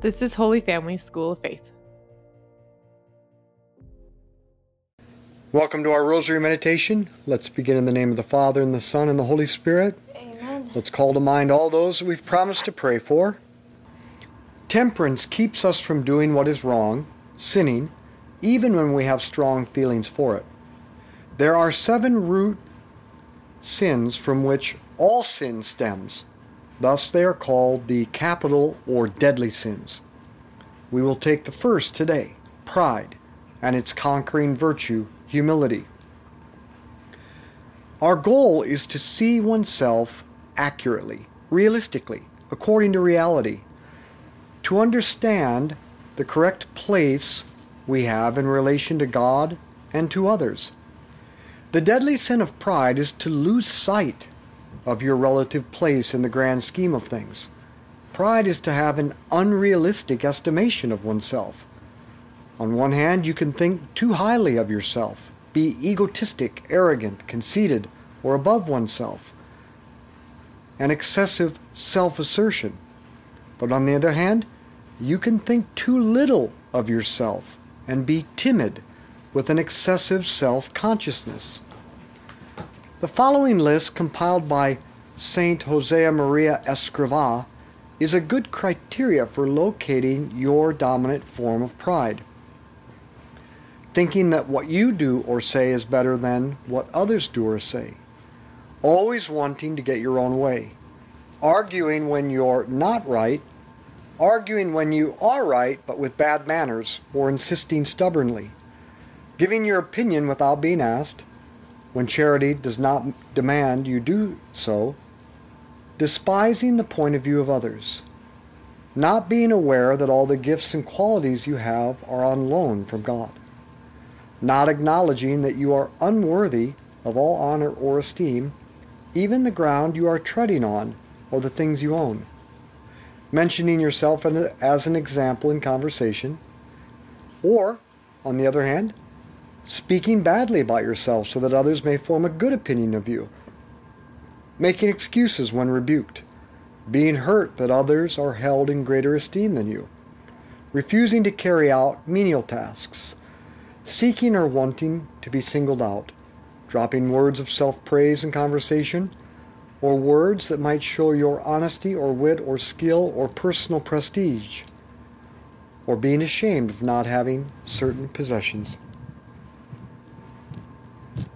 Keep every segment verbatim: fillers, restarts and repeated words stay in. This is Holy Family School of Faith. Welcome to our Rosary Meditation. Let's begin in the name of the Father, and the Son, and the Holy Spirit. Amen. Let's call to mind all those we've promised to pray for. Temperance keeps us from doing what is wrong, sinning, even when we have strong feelings for it. There are seven root sins from which all sin stems. Thus they are called the capital or deadly sins. We will take the first today, pride, and its conquering virtue, humility. Our goal is to see oneself accurately, realistically, according to reality, to understand the correct place we have in relation to God and to others. The deadly sin of pride is to lose sight of your relative place in the grand scheme of things. Pride is to have an unrealistic estimation of oneself. On one hand, you can think too highly of yourself, be egotistic, arrogant, conceited, or above oneself, an excessive self-assertion. But on the other hand, you can think too little of yourself and be timid with an excessive self-consciousness. The following list, compiled by Saint Josemaría Escrivá, is a good criteria for locating your dominant form of pride. Thinking that what you do or say is better than what others do or say. Always wanting to get your own way. Arguing when you're not right. Arguing when you are right, but with bad manners, or insisting stubbornly. Giving your opinion without being asked, when charity does not demand you do so. Despising the point of view of others. Not being aware that all the gifts and qualities you have are on loan from God. Not acknowledging that you are unworthy of all honor or esteem, even the ground you are treading on or the things you own. Mentioning yourself as an example in conversation, or, on the other hand, speaking badly about yourself so that others may form a good opinion of you. Making excuses when rebuked. Being hurt that others are held in greater esteem than you. Refusing to carry out menial tasks. Seeking or wanting to be singled out, dropping words of self-praise in conversation, or words that might show your honesty or wit or skill or personal prestige, or being ashamed of not having certain possessions.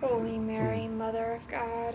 Holy Mary, Mother of God,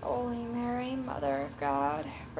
Holy Mary, Mother of God,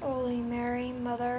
Holy Mary, Mother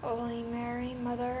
Holy Mary, Mother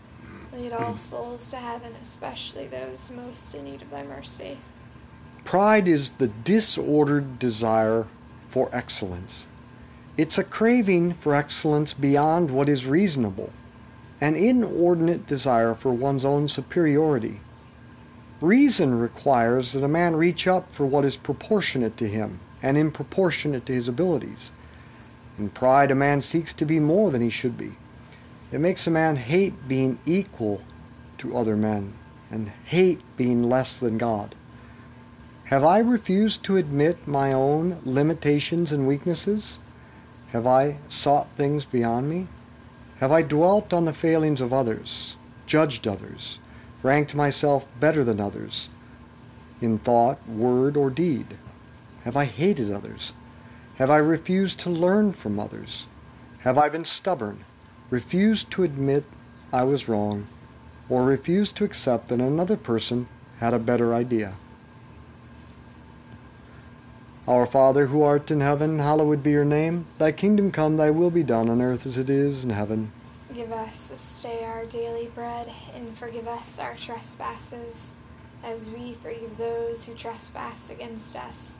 Lead all souls to heaven, especially those most in need of thy mercy. Pride is the disordered desire for excellence. It's a craving for excellence beyond what is reasonable, an inordinate desire for one's own superiority. Reason requires that a man reach up for what is proportionate to him and in proportionate to his abilities. In pride, a man seeks to be more than he should be. It makes a man hate being equal to other men and hate being less than God. Have I refused to admit my own limitations and weaknesses? Have I sought things beyond me? Have I dwelt on the failings of others, judged others, ranked myself better than others, in thought, word, or deed? Have I hated others? Have I refused to learn from others? Have I been stubborn, refused to admit I was wrong, or refused to accept that another person had a better idea? Our Father, who art in heaven, hallowed be your name. Thy kingdom come, thy will be done on earth as it is in heaven. Give us this day our daily bread, and forgive us our trespasses, as we forgive those who trespass against us.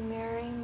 Mary,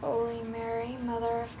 Holy Mary, Mother of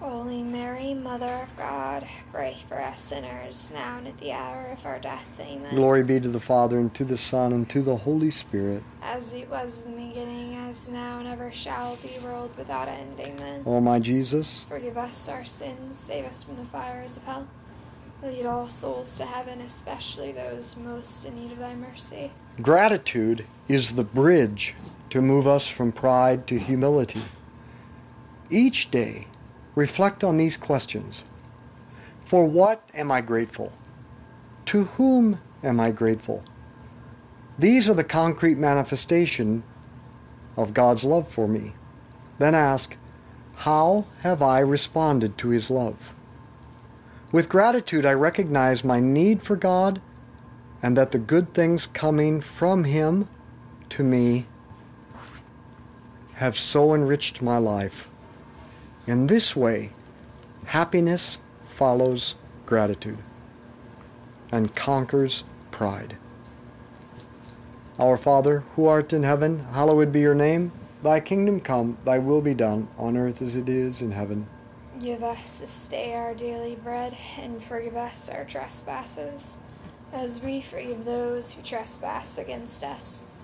Holy Mary, Mother of God, pray for us sinners, now and at the hour of our death. Amen. Glory be to the Father, and to the Son, and to the Holy Spirit. As it was in the beginning, as now, and ever shall be, world without end. Amen. O my Jesus, forgive us our sins, save us from the fires of hell. Lead all souls to heaven, especially those most in need of thy mercy. Gratitude is the bridge to move us from pride to humility. Each day, reflect on these questions. For what am I grateful? To whom am I grateful? These are the concrete manifestation of God's love for me. Then ask, how have I responded to his love? With gratitude, I recognize my need for God and that the good things coming from him to me have so enriched my life. In this way, happiness follows gratitude and conquers pride. Our Father, who art in heaven, hallowed be your name. Thy kingdom come, thy will be done, on earth as it is in heaven. Give us this day our daily bread, and forgive us our trespasses, as we forgive those who trespass against us.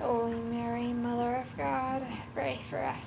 Holy Mary, Mother of God, pray for us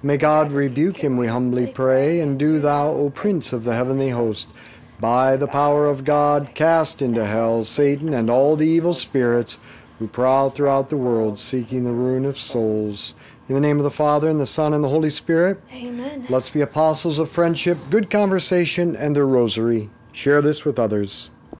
May God rebuke him, we humbly pray. And do thou, O Prince of the heavenly host, by the power of God, cast into hell Satan and all the evil spirits who prowl throughout the world, seeking the ruin of souls. In the name of the Father, and the Son, and the Holy Spirit. Amen. Let's be apostles of friendship, good conversation, and the rosary. Share this with others.